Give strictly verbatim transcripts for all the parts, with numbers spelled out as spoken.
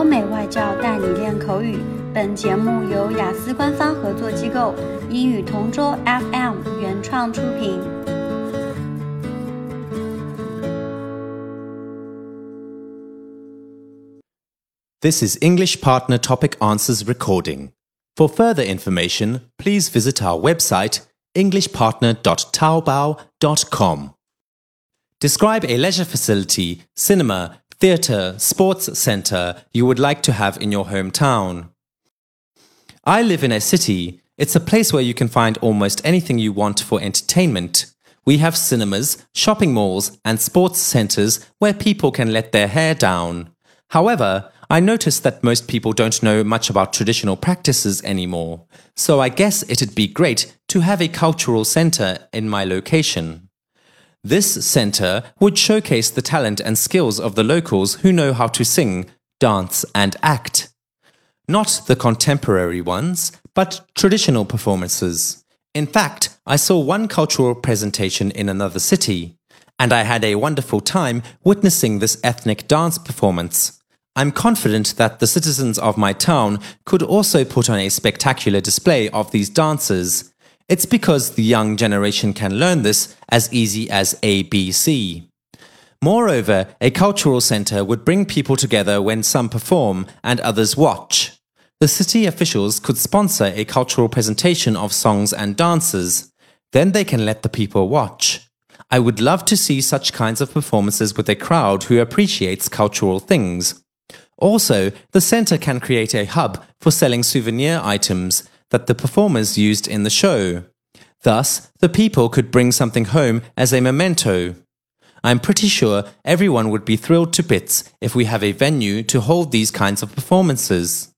欧美外教带你练口语。本节目由雅思官方合作机构英语同桌 F M 原创出品。This is English Partner Topic Answers recording. For further information, please visit our website english partner dot taobao dot com. Describe a leisure facility, cinema, theatre, sports centre you would like to have in your hometown. I live in a city. It's a place where you can find almost anything you want for entertainment. We have cinemas, shopping malls, and sports centres where people can let their hair down. However, I noticed that most people don't know much about traditional practices anymore, so I guess it'd be great to have a cultural centre in my location. This centre would showcase the talent and skills of the locals who know how to sing, dance, and act. Not the contemporary ones, but traditional performances. In fact, I saw one cultural presentation in another city, and I had a wonderful time witnessing this ethnic dance performance. I'm confident that the citizens of my town could also put on a spectacular display of these dances. It's because the young generation can learn this as easy as A B C. Moreover, a cultural centre would bring people together when some perform and others watch. The city officials could sponsor a cultural presentation of songs and dances. Then they can let the people watch. I would love to see such kinds of performances with a crowd who appreciates cultural things. Also, the centre can create a hub for selling souvenir items that the performers used in the show. Thus, the people could bring something home as a memento. I'm pretty sure everyone would be thrilled to bits if we have a venue to hold these kinds of performances.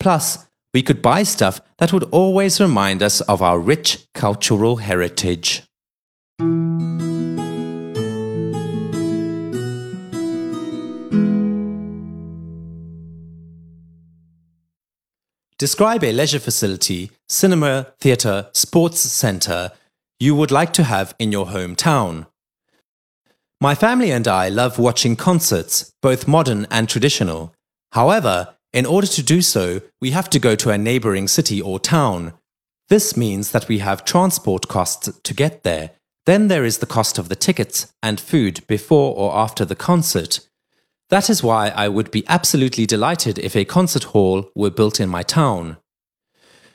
Plus, we could buy stuff that would always remind us of our rich cultural heritage. Describe a leisure facility, cinema, theatre, sports centre you would like to have in your hometown. My family and I love watching concerts, both modern and traditional. However, in order to do so, we have to go to a neighbouring city or town. This means that we have transport costs to get there. Then there is the cost of the tickets and food before or after the concert. That is why I would be absolutely delighted if a concert hall were built in my town.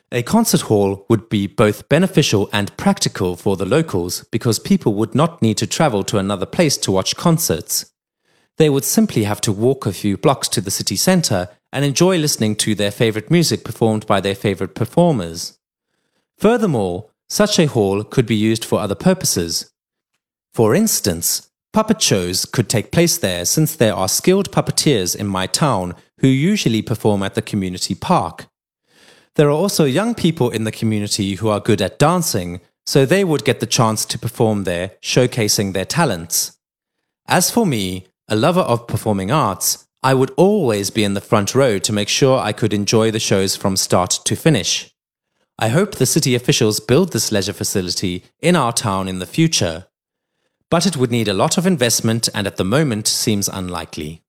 A concert hall would be both beneficial and practical for the locals because people would not need to travel to another place to watch concerts. They would simply have to walk a few blocks to the city centre and enjoy listening to their favourite music performed by their favourite performers. Furthermore, such a hall could be used for other purposes. For instance, puppet shows could take place there since there are skilled puppeteers in my town who usually perform at the community park. There are also young people in the community who are good at dancing, so they would get the chance to perform there, showcasing their talents. As for me, a lover of performing arts, I would always be in the front row to make sure I could enjoy the shows from start to finish. I hope the city officials build this leisure facility in our town in the future. But it would need a lot of investment and at the moment seems unlikely.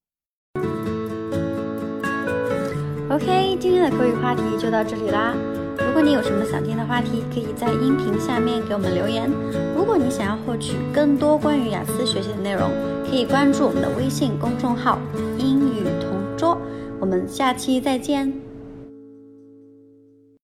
OK， 今天的口语话题就到这里啦。如果你有什么想听的话题，可以在音频下面给我们留言。如果你想要获取更多关于雅思学习的内容，可以关注我们的微信公众号“英语同桌”。我们下期再见。